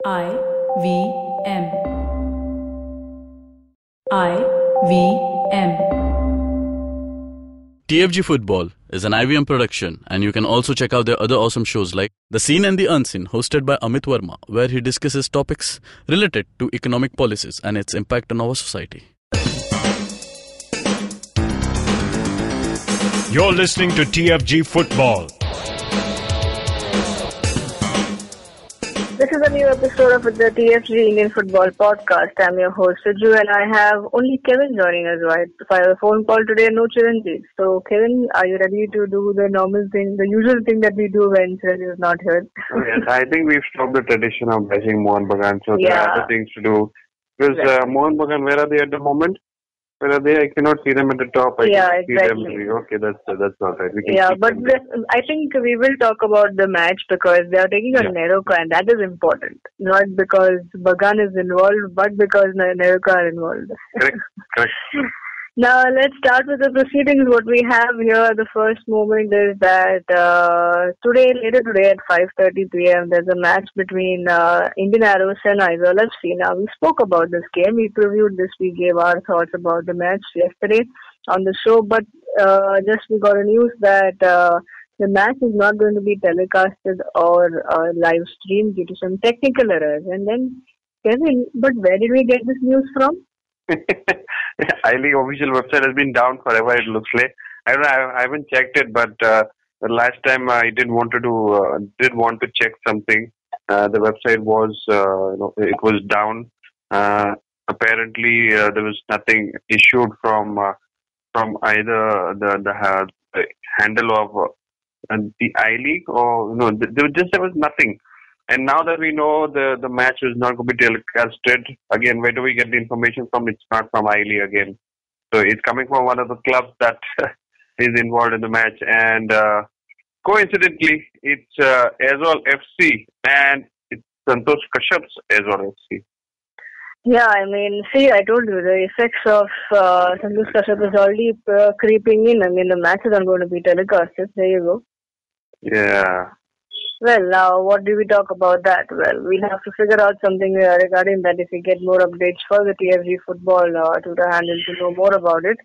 TFG Football is an IVM production, and you can also check out their other awesome shows like The Seen and the Unseen, hosted by Amit Verma, where he discusses topics related to economic policies and its impact on our society. You're listening to TFG Football. This is a new episode of the TFG Indian Football Podcast. I'm your host, Sidhu, and I have only Kevin joining us via the phone call today. No Chiranjeev. So, Kevin, are you ready to do the normal thing, the usual thing that we do when Chiranjeev is not here? Yes, I think we've stopped the tradition of bashing Mohun Bagan, so there are other things to do. Because Mohun Bagan, where are they at the moment? Where are they? I cannot see them at the top. I can see them. Okay, that's not right. I think we will talk about the match because they are taking on Neroka, and that is important. Not because Bagan is involved, but because Neroka are involved. Correct. Now, let's start with the proceedings. What we have here, the first moment is that later today at 5:30 p.m., there's a match between Indian Arrows and Aizawl FC. Now, we spoke about this game. We previewed this. We gave our thoughts about the match yesterday on the show. But we got a news that the match is not going to be telecasted or live streamed due to some technical errors. And then, Kevin, but where did we get this news from? I-League official website has been down forever, it looks like. I don't know, I haven't checked it, but the last time I did want to check something. The website was it was down. Apparently there was nothing issued from either the handle of the I-League or there was nothing. And now that we know the match is not going to be telecasted, again, where do we get the information from? It's not from I-League again. So it's coming from one of the clubs that is involved in the match. And coincidentally, it's Aizawl FC and it's Santos Kashyap's Aizawl FC. Yeah, I mean, see, I told you, the effects of Santos Kashyap is already creeping in. I mean, the matches aren't going to be telecasted. There you go. Yeah. Well, now, what do we talk about that? Well, we'll have to figure out something regarding that if we get more updates for the TFG Football Twitter handle to know more about it.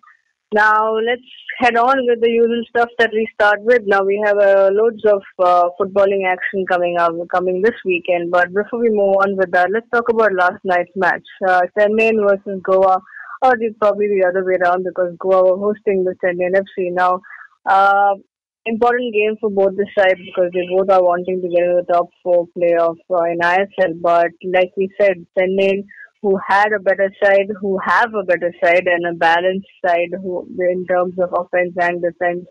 Now, let's head on with the usual stuff that we start with. Now, we have loads of footballing action coming this weekend. But before we move on with that, let's talk about last night's match. Chennai versus Goa, or probably the other way around because Goa were hosting the Chennai FC. Now, important game for both the sides because they both are wanting to get into the top four playoff in ISL. But like we said, Chennai, who have a better side and a balanced side who in terms of offense and defense,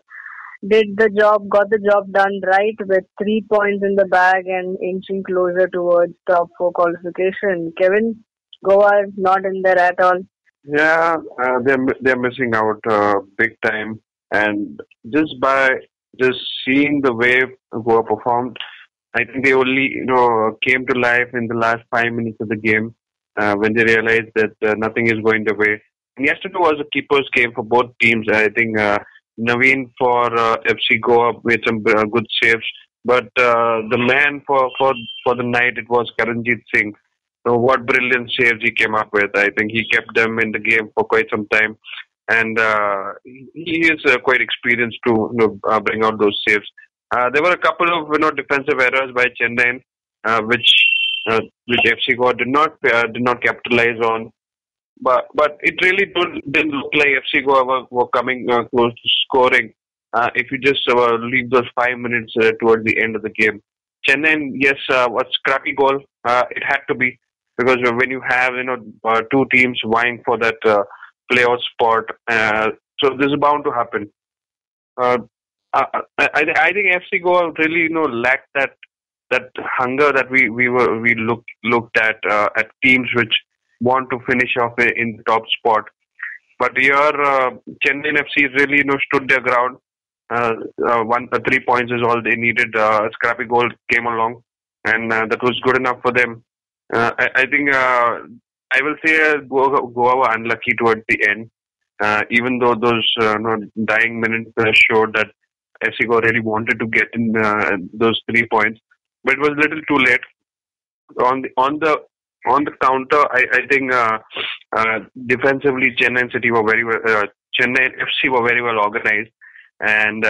got the job done right with 3 points in the bag and inching closer towards top four qualification. Kevin, Goa is not in there at all. Yeah, they're missing out big time. And just by seeing the way Goa performed, I think they only came to life in the last 5 minutes of the game when they realized that nothing is going their way. And yesterday was a keeper's game for both teams. I think Naveen for FC Goa made some good saves, but the man for the night, it was Karanjit Singh. So what brilliant saves he came up with. I think he kept them in the game for quite some time. And he is quite experienced to bring out those saves. There were a couple of defensive errors by Chennai, which FC Goa did not capitalize on. But it really didn't look like FC Goa were coming close to scoring. If you just leave those 5 minutes towards the end of the game, Chennai, yes, was scrappy goal. It had to be because when you have two teams vying for that playoff spot, so this is bound to happen. I think FC Goa really lacked that hunger that we looked at teams which want to finish off in the top spot. But here Chennai FC really stood their ground. 3 points is all they needed. A scrappy goal came along, and that was good enough for them. I think. I will say Goa were unlucky towards the end, even though those dying minutes showed that FC Goa really wanted to get in those 3 points. But it was a little too late. on the counter, I think defensively, Chennai FC were very well organized, and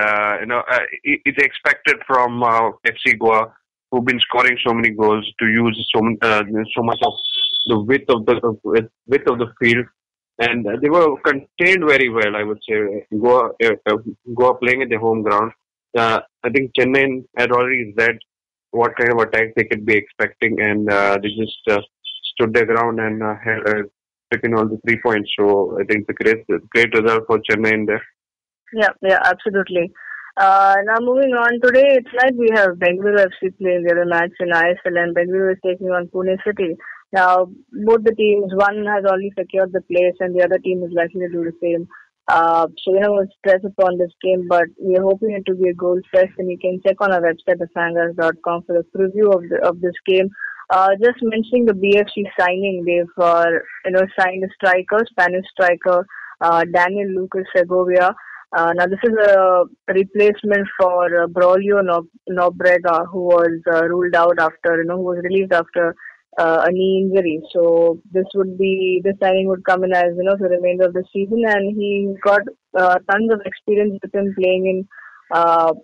it's expected from FC Goa, who've been scoring so many goals, to use so much of the width of the field, and they were contained very well. I would say Goa playing at their home ground. I think Chennai had already read what kind of attack they could be expecting, and they just stood their ground and taken all the 3 points. So I think it's a great result for Chennai in there. Yeah, absolutely. Now moving on, today tonight we have Bengal FC playing their match in ISL, and Bengal is taking on Pune City. Now both the teams, one has already secured the place, and the other team is likely to do the same. So we don't stress upon this game, but we are hoping it to be a goal fest, and you can check on our website at thesangas.com for the preview of this game. Just mentioning the BFC signing, they've signed a striker, Spanish striker Daniel Lucas Segovia. Now this is a replacement for Braulio Nobrega, who was ruled out after who was released after a knee injury. So this signing would come in as for the remainder of the season, and he got tons of experience with him playing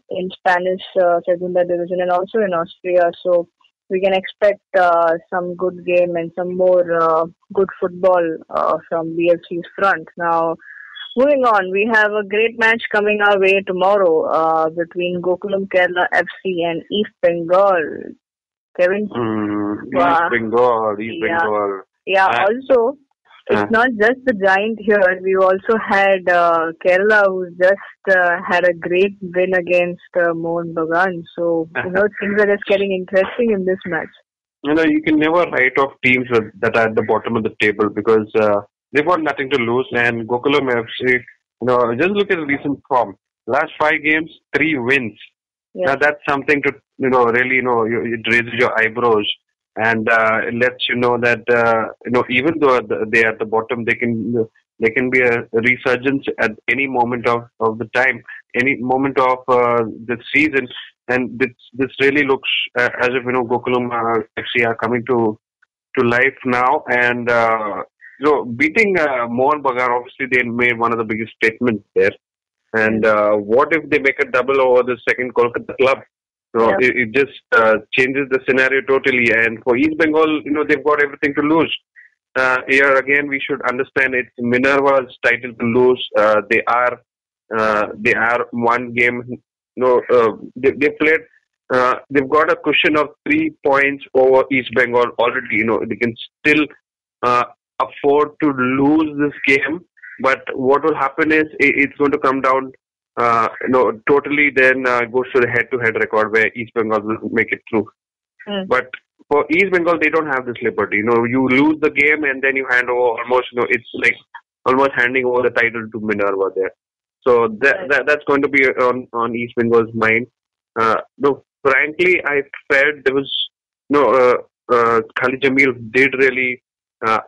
in Spanish Segunda Division and also in Austria. So we can expect some good game and some more good football from BFC's front. Now moving on, we have a great match coming our way tomorrow between Gokulam Kerala FC and East Bengal. Kevin? East Bengal. Yeah, also, it's not just the giant here. We also had Kerala, who just had a great win against Mohun Bagan. So, things are just getting interesting in this match. You can never write off teams that are at the bottom of the table because they've got nothing to lose. And Gokulam FC, just look at the recent form. Last 5 games, 3 wins. Yeah. Now that's something to really it raises your eyebrows, and it lets you know that even though they are at the bottom, they can be a resurgence at any moment of the time, any moment of the season, and this really looks as if Gokulam FC are coming to life now, and so beating Mohun Bagan, obviously they made one of the biggest statements there. And what if they make a double over the second Kolkata club? So it just changes the scenario totally. And for East Bengal, they've got everything to lose. Here again, we should understand it's Minerva's title to lose. They are 1 game. They played. They've got a cushion of 3 points over East Bengal already. They can still afford to lose this game. But what will happen is it's going to come down, totally. Then goes to the head-to-head record where East Bengal will make it through. But for East Bengal, they don't have this liberty. You lose the game and then you hand over almost. It's like almost handing over the title to Minerva there. So that's going to be on East Bengal's mind. Frankly, I felt there was Khalid Jamil did really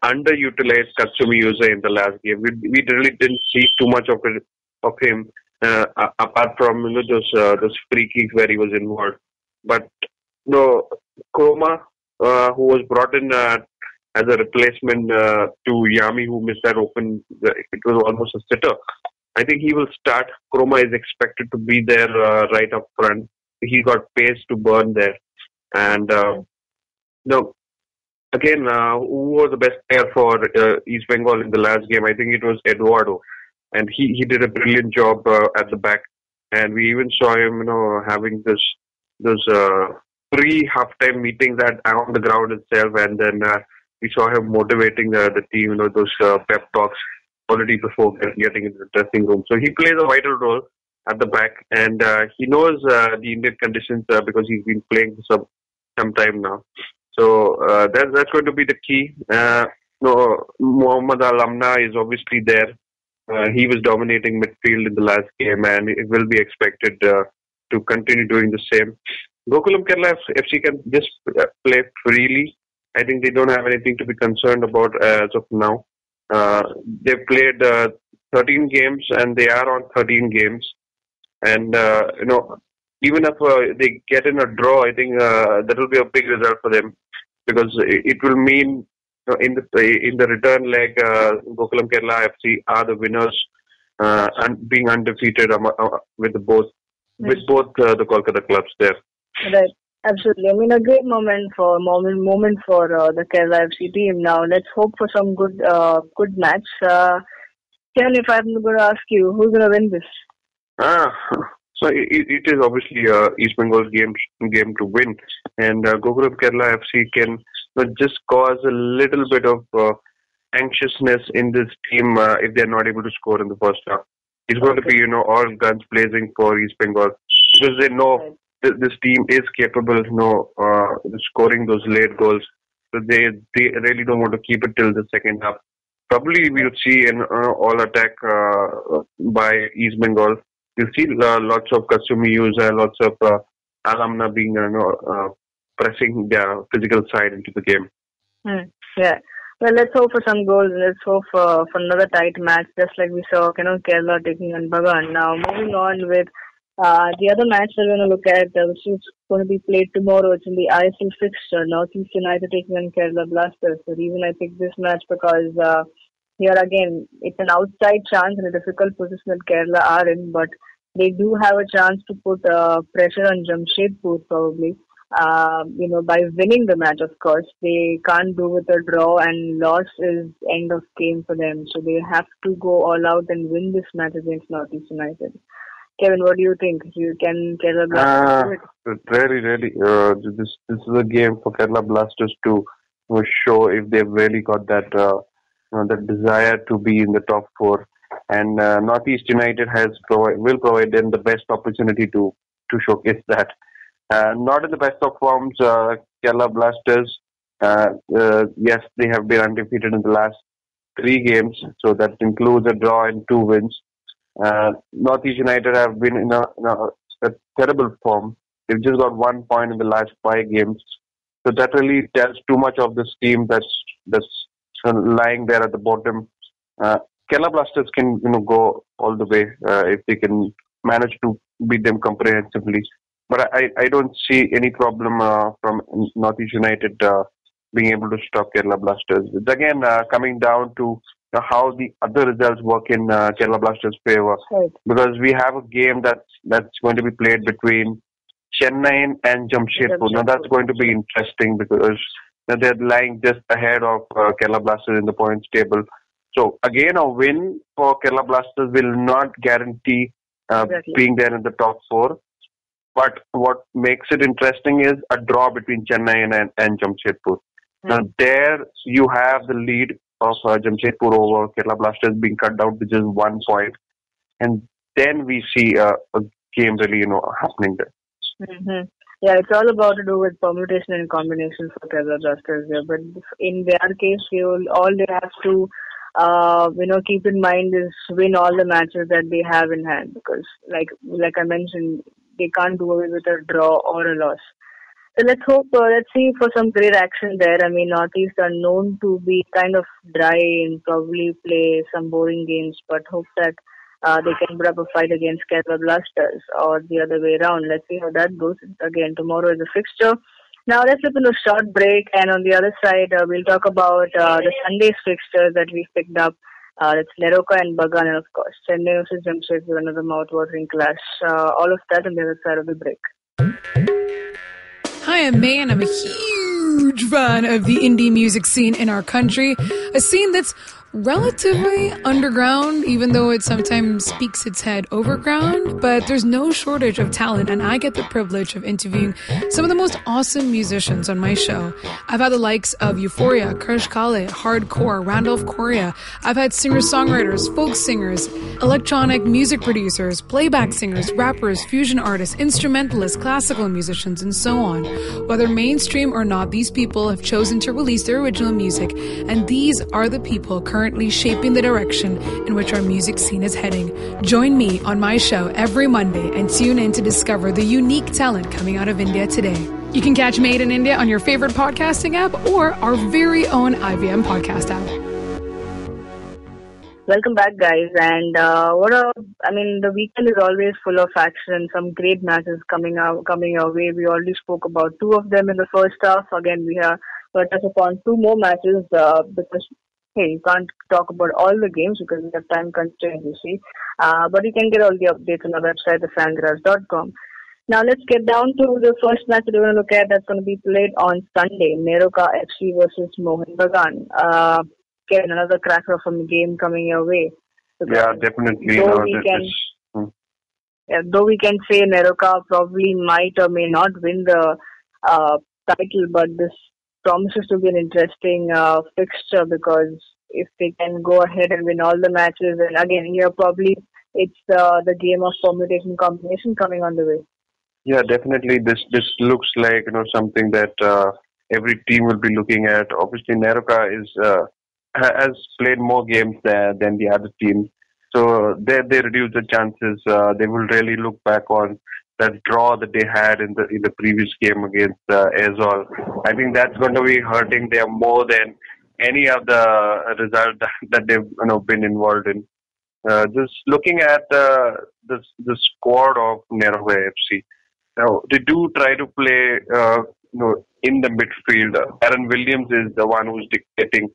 underutilized Katsumi user in the last game. We really didn't see too much of him apart from those free kicks where he was involved. But Kroma, who was brought in as a replacement to Yami, who missed that open, it was almost a sitter. I think he will start. Kroma is expected to be there right up front. He got pace to burn there, and Again, who was the best player for East Bengal in the last game? I think it was Eduardo, and he did a brilliant job at the back. And we even saw him, having those pre-halftime meetings on the ground itself, and then we saw him motivating the team, those pep talks already before getting into the dressing room. So he plays a vital role at the back, and he knows the Indian conditions because he's been playing for some time now. So that's going to be the key. Muhammad Al-Amna is obviously there. He was dominating midfield in the last game, and it will be expected to continue doing the same. Gokulam Kerala FC can just play freely. I think they don't have anything to be concerned about as of now. They've played 13 games, and they are on 13 games. And, even if they get in a draw, I think that will be a big result for them. because it will mean in the return leg, Gokulam Kerala FC are the winners and being undefeated with both the Kolkata clubs there. Right, absolutely. I mean, a great moment for the Kerala FC team. Now let's hope for some good match. Kevin, if I'm going to ask you, who's going to win this? So it is obviously East Bengal's game to win, and Gokulam Kerala FC can just cause a little bit of anxiousness in this team if they're not able to score in the first half. It's going to be all guns blazing for East Bengal, because they know this team is capable of scoring those late goals. So they really don't want to keep it till the second half. Probably we'll see an all-attack by East Bengal. You'll see lots of Kasumi Iza, lots of Al-Amna being pressing their physical side into the game. Yeah. Well, let's hope for some goals. Let's hope for another tight match, just like we saw Kerala taking on Bagan. Now, moving on with the other match we're going to look at, which is going to be played tomorrow. It's in the ISL fixture. Northeast United taking on Kerala Blasters. The reason I picked this match because... here again, it's an outside chance and a difficult position that Kerala are in, but they do have a chance to put pressure on Jamshedpur probably. By winning the match, of course, they can't do with a draw, and loss is end of game for them. So they have to go all out and win this match against Northeast United. Kevin, what do you think? Can Kerala Blasters do it? Really. This is a game for Kerala Blasters to show if they've really got that. The desire to be in the top four, and Northeast United will provide them the best opportunity to showcase that. Not in the best of forms, Kerala Blasters. Yes, they have been undefeated in the last 3 games, so that includes a draw and 2 wins. Northeast United have been in a terrible form. They've just got 1 point in the last 5 games, so that really tells too much of this team that's lying there at the bottom. Kerala Blasters can go all the way if they can manage to beat them comprehensively. But I don't see any problem from Northeast United being able to stop Kerala Blasters. It's again coming down to how the other results work in Kerala Blasters' favour. Right. Because we have a game that's going to be played between Chennai and Jamshedpur. Now that's going to be interesting because... they're lying just ahead of Kerala Blasters in the points table. So again, a win for Kerala Blasters will not guarantee being there in the top 4. But what makes it interesting is a draw between Chennai and Jamshedpur. Now there you have the lead of Jamshedpur over Kerala Blasters being cut down to just 1 point. And then we see a game really happening there. Mm-hmm. Yeah, it's all about to do with permutation and combination for Kerala Blasters. Yeah. But in their case, all they have to, keep in mind is win all the matches that they have in hand. Because, like I mentioned, they can't do away with a draw or a loss. So let's hope, let's see for some great action there. I mean, Northeast are known to be kind of dry and probably play some boring games. But hope that they can put up a fight against Kerala Blasters or the other way around. Let's see how that goes. Again, tomorrow is a fixture. Now let's flip into a short break, and on the other side, we'll talk about the Sunday's fixtures that we've picked up. That's Neroka and Bagan, and of course, Chennai versus Jamshedpur, another mouth-watering clash. All of that on the other side of the break. Hi, I'm May, and I'm a huge fan of the indie music scene in our country. A scene that's relatively underground, even though it sometimes speaks its head overground, but there's no shortage of talent, and I get the privilege of interviewing some of the most awesome musicians on my show. I've had the likes of Euphoria, Krish Kahle, Hardcore, Randolph Correa. I've had singer-songwriters, folk singers, electronic music producers, playback singers, rappers, fusion artists, instrumentalists, classical musicians, and so on. Whether mainstream or not, these people have chosen to release their original music, and these are the people currently shaping the direction in which our music scene is heading. Join me on my show every Monday and tune in to discover the unique talent coming out of India today. You can catch Made in India on your favorite podcasting app or our very own IVM podcast app. Welcome back, guys, and the weekend is always full of action. Some great matches coming our way. We already spoke about 2 of them in the first half. Again, we have touch upon two more matches because hey, you can't talk about all the games because we have time constraints, you see. But you can get all the updates on our website, thefangrass.com. Now let's get down to the first match that we're going to look at. That's going to be played on Sunday. Neroka FC versus Mohun Bagan. Again, another cracker from the game coming your way. Because yeah, definitely. Though we can say Neroka probably might or may not win the title, but this promises to be an interesting fixture because if they can go ahead and win all the matches, and again, here probably it's the game of permutation combination coming on the way. Yeah, definitely. This looks like something that every team will be looking at. Obviously, Neroka has played more games there than the other team, so they reduce the chances. They will really look back on that draw that they had in the previous game against Aizawl. I think that's going to be hurting them more than any of the result that they've been involved in. Just looking at the squad of Minerva FC, now they do try to play in the midfield. Aaron Williams is the one who's dictating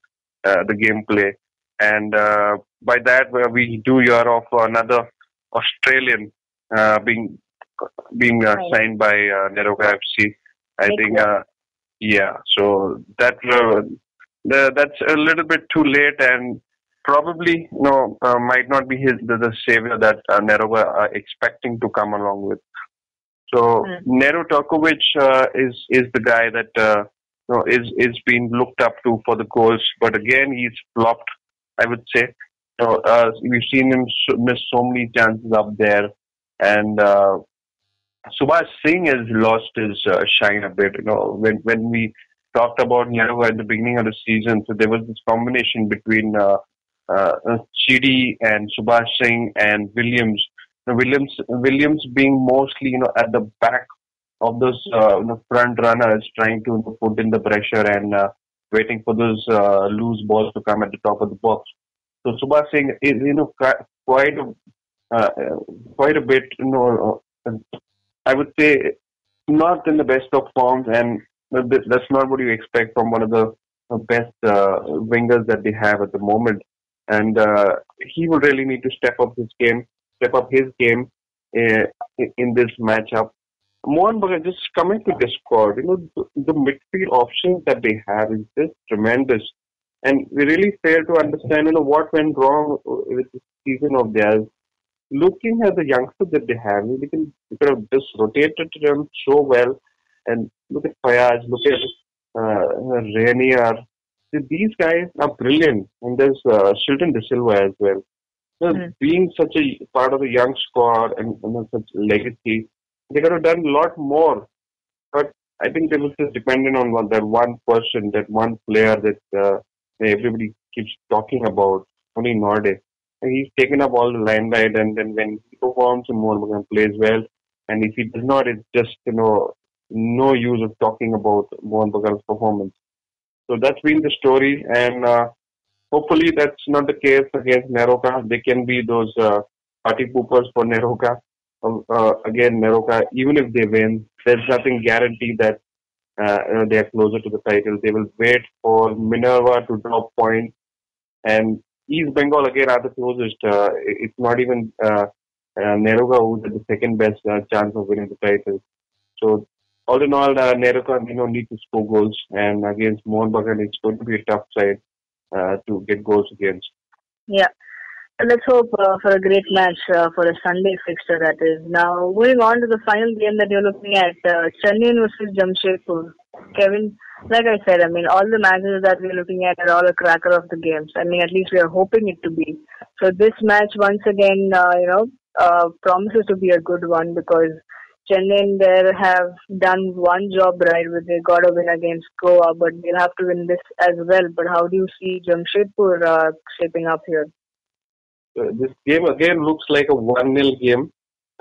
the gameplay, and by that we do hear of another Australian being signed by Neroka FC. So that's a little bit too late, and probably might not be the savior that Neroka are expecting to come along with. So Nero Tokovic is the guy that is being looked up to for the goals, but again he's flopped, I would say. We've seen him miss so many chances up there, and Subhash Singh has lost his shine a bit. When we talked about Neroka at the beginning of the season, so there was this combination between Chidi and Subhash Singh and Williams. Williams being mostly at the back of those front runners, trying to put in the pressure and waiting for those loose balls to come at the top of the box. So Subhash Singh is quite a bit I would say not in the best of forms, and that's not what you expect from one of the best wingers that they have at the moment. And he will really need to step up his game in this matchup. Mohan Bagan, just coming to this squad, the midfield options that they have is just tremendous, and we really fail to understand what went wrong with this season of theirs. Looking at the youngsters that they have, they could have just rotated them so well. And look at Fayaz, look at Rainier. These guys are brilliant, and there's Shilton De Silva as well. Being such a part of a young squad and such legacy, they could have done a lot more. But I think they were just dependent on that one person, that one player that everybody keeps talking about, only Norde. And he's taken up all the limelight, and then when he performs and Mohun Bagan plays well, and if he does not, it's just no use of talking about Mohun Bagan's performance. So that's been the story, and hopefully that's not the case against Neroka. They can be those party poopers for Neroka. Again, Neroka, even if they win, there's nothing guaranteed that they are closer to the title. They will wait for Minerva to drop points, and East Bengal again are the closest. It's not even Neroka who's at the second best chance of winning the title. So all in all, Neroka need to score goals, and against Mohun Bagan, it's going to be a tough side to get goals against. Yeah, let's hope for a great match for a Sunday fixture that is. Now, moving on to the final game that you're looking at, Chennai versus Jamshedpur. Kevin, like I said, all the matches that we're looking at are all a cracker of the games. At least we are hoping it to be. So this match, once again, promises to be a good one because Chennai there have done one job right, where they got a win against Goa, but they'll have to win this as well. But how do you see Jamshedpur shaping up here? This game again looks like a 1-0 game.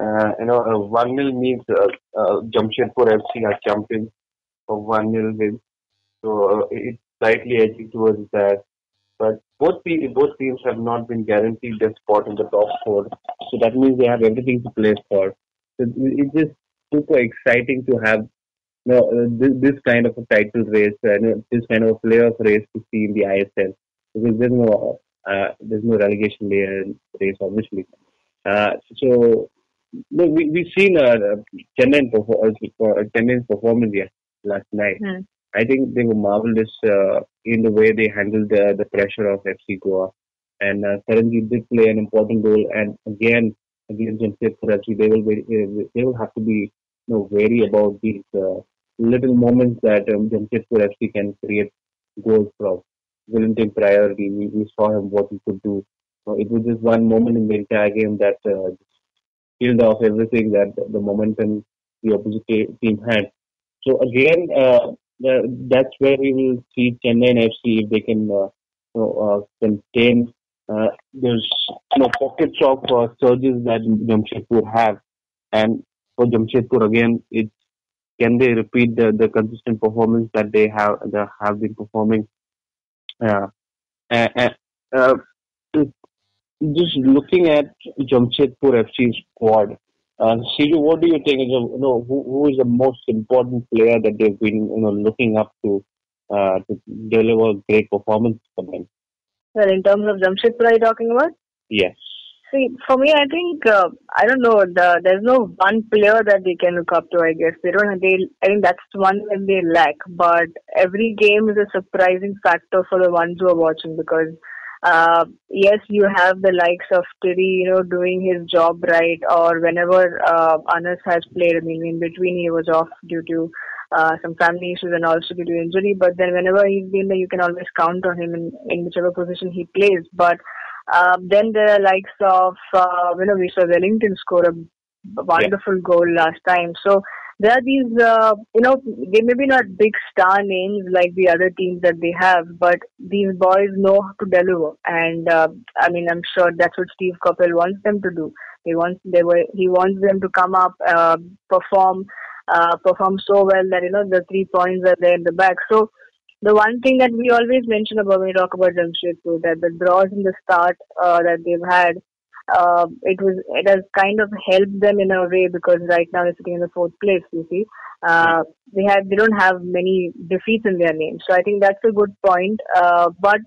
1-0 means Jamshedpur FC are champions of 1-0 win. So it's slightly edging towards that. But both teams have not been guaranteed their spot in the top four. So that means they have everything to play for. It's just super exciting to have this kind of a title race and this kind of playoff race to see in the ISL, because there's no relegation layer race, obviously. We've seen Chennai's performance last night. I think they were marvelous in the way they handled the pressure of FC Goa. And Karanjit did play an important role. And again, against Jamshedpur FC, they will have to be wary about these little moments that Jamshedpur FC can create goals from. Will take priority. We saw him what he could do. So it was just one moment in the entire game that killed off everything that the momentum the opposite team had. So again, that's where we will see Chennai FC if they can contain those pockets of surges that Jamshedpur have. And for Jamshedpur again, it's can they repeat the consistent performance that they have been performing? Just looking at Jamshedpur FC squad, Sidhu, what do you think is who is the most important player that they've been looking up to deliver great performance from them? Well, in terms of Jamshedpur, are you talking about? Yes. See, for me, I think there's no one player that they can look up to. I guess I think that's one that they lack. But every game is a surprising factor for the ones who are watching, because yes, you have the likes of Tiri, doing his job right, or whenever Anas has played. I mean, in between he was off due to some family issues and also due to injury. But then whenever he's been there, you can always count on him in whichever position he plays. But then there are likes of, we saw Wellington score a wonderful goal last time. So there are these, they may be not big star names like the other teams that they have, but these boys know how to deliver. And, I'm sure that's what Steve Coppell wants them to do. He wants them to come up, perform so well that, the 3 points are there in the back. So the one thing that we always mention about when we talk about Jamshedpur, that the draws in the start that they've had, it has kind of helped them in a way, because right now they're sitting in the 4th place. You see, they don't have many defeats in their name, so I think that's a good point. But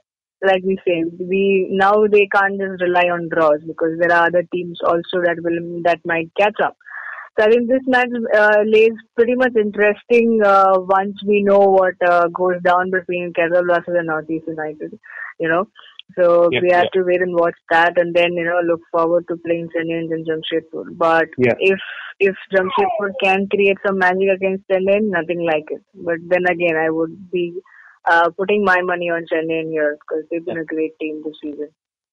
like we say, they can't just rely on draws, because there are other teams also that might catch up. So I think this match lays pretty much interesting once we know what goes down between Kerala Blasters and Northeast United. So we have to wait and watch that, and then look forward to playing Chennai and Jamshedpur. But if Jamshedpur can create some magic against Chennai, nothing like it. But then again, I would be putting my money on Chennai here, because they've been a great team this season.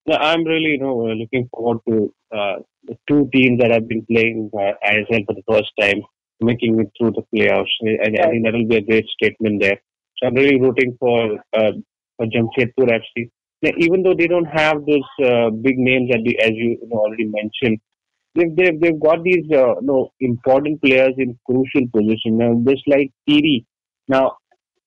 No, I'm really looking forward to the two teams that have been playing ISL for the first time making it through the playoffs, and I think that will be a great statement there. So I'm really rooting for Jamshedpur FC. Now, even though they don't have those big names as you already mentioned, they've got these important players in crucial position. Now, just like Tiri. Now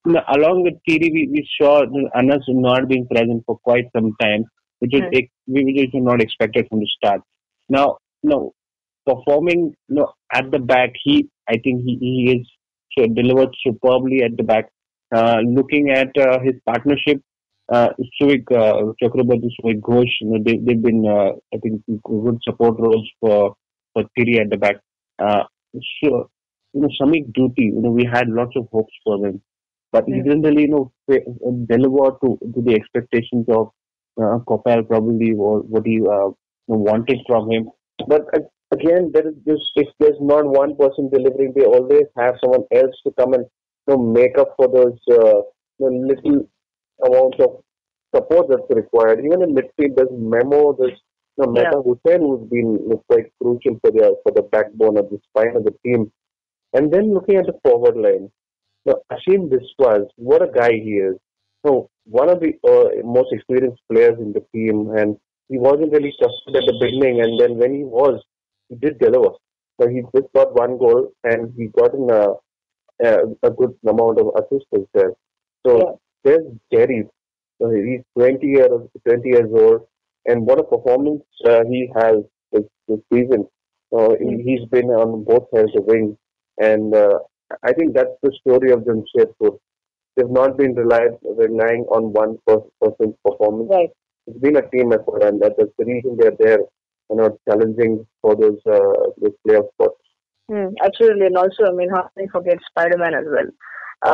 along with Tiri, we saw Anas not being present for quite some time, which is not expected from the start. Now, performing at the back, he delivered superbly at the back. Looking at his partnership, Chakrabarti, Suvik Ghosh, they've been good support roles for Tiri at the back. Samik Duty, we had lots of hopes for him, but he didn't really deliver to the expectations of Coppell, probably what he wanted from him. But again, there is if there's not one person delivering, they always have someone else to come and make up for those little amounts of support that's required. Even in midfield, there's Memo, there's Mehta Hussain, who's been quite crucial for the backbone of the spine of the team. And then looking at the forward line, Ashim Biswas, what a guy he is. So one of the most experienced players in the team, and he wasn't really trusted at the beginning, and then when he was, he did deliver. So he just got one goal, and he got in a good amount of assists there. So there's Jerry. So he's 20 years old, and what a performance he has this season. So he's been on both sides of the wing, and I think that's the story of Jamshedpur. They've not been relying on one person's performance. Right. It's been a team effort, and that's the reason they're there, you know, challenging for those playoff spots. Absolutely, and also, I mean, how can you forget Spider-Man as well?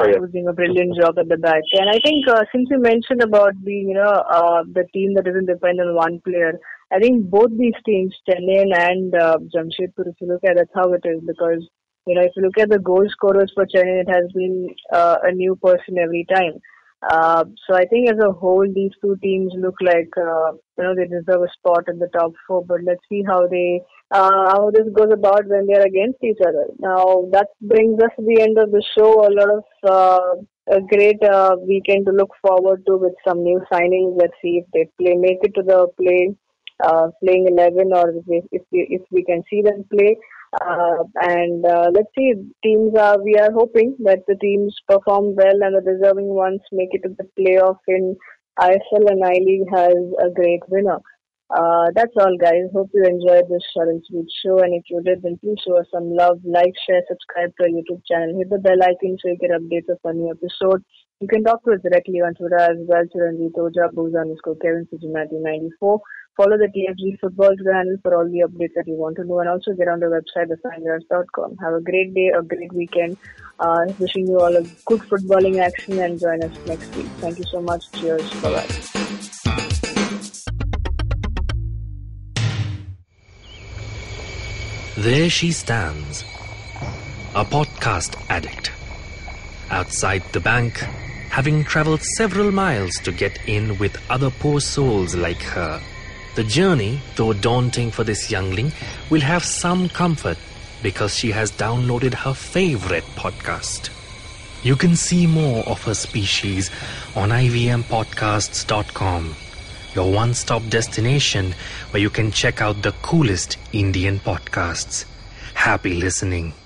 He was doing a brilliant job at the back. And I think since you mentioned about being, the team that doesn't depend on one player, I think both these teams, Chennai and Jamshedpur, if you look at it, that's how it is. Because, you know, if you look at the goal scorers for Chennai, it has been a new person every time. So I think as a whole, these two teams look like, they deserve a spot in the top four. But let's see how this goes about when they're against each other. Now, that brings us to the end of the show. A lot of a great weekend to look forward to with some new signings. Let's see if they make it to the playing 11, or if we can see them play. And let's see, we are hoping that the teams perform well and the deserving ones make it to the playoff in ISL, and I-League has a great winner. That's all, guys. Hope you enjoyed this short and sweet show, and if you did, then please show us some love, like, share, subscribe to our YouTube channel, hit the bell icon so you get updates of our new episode. You can talk to us directly on Twitter as well, @Ranjitoja, @Kevin94. Follow the TFG Football Twitter handle for all the updates that you want to know, and also get on the website, thesandrars.com. Have a great day, a great weekend. Wishing you all a good footballing action, and join us next week. Thank you so much. Cheers. Bye-bye. There she stands, a podcast addict. Outside the bank, having travelled several miles to get in with other poor souls like her. The journey, though daunting for this youngling, will have some comfort because she has downloaded her favourite podcast. You can see more of her species on IVMpodcasts.com. Your one-stop destination where you can check out the coolest Indian podcasts. Happy listening.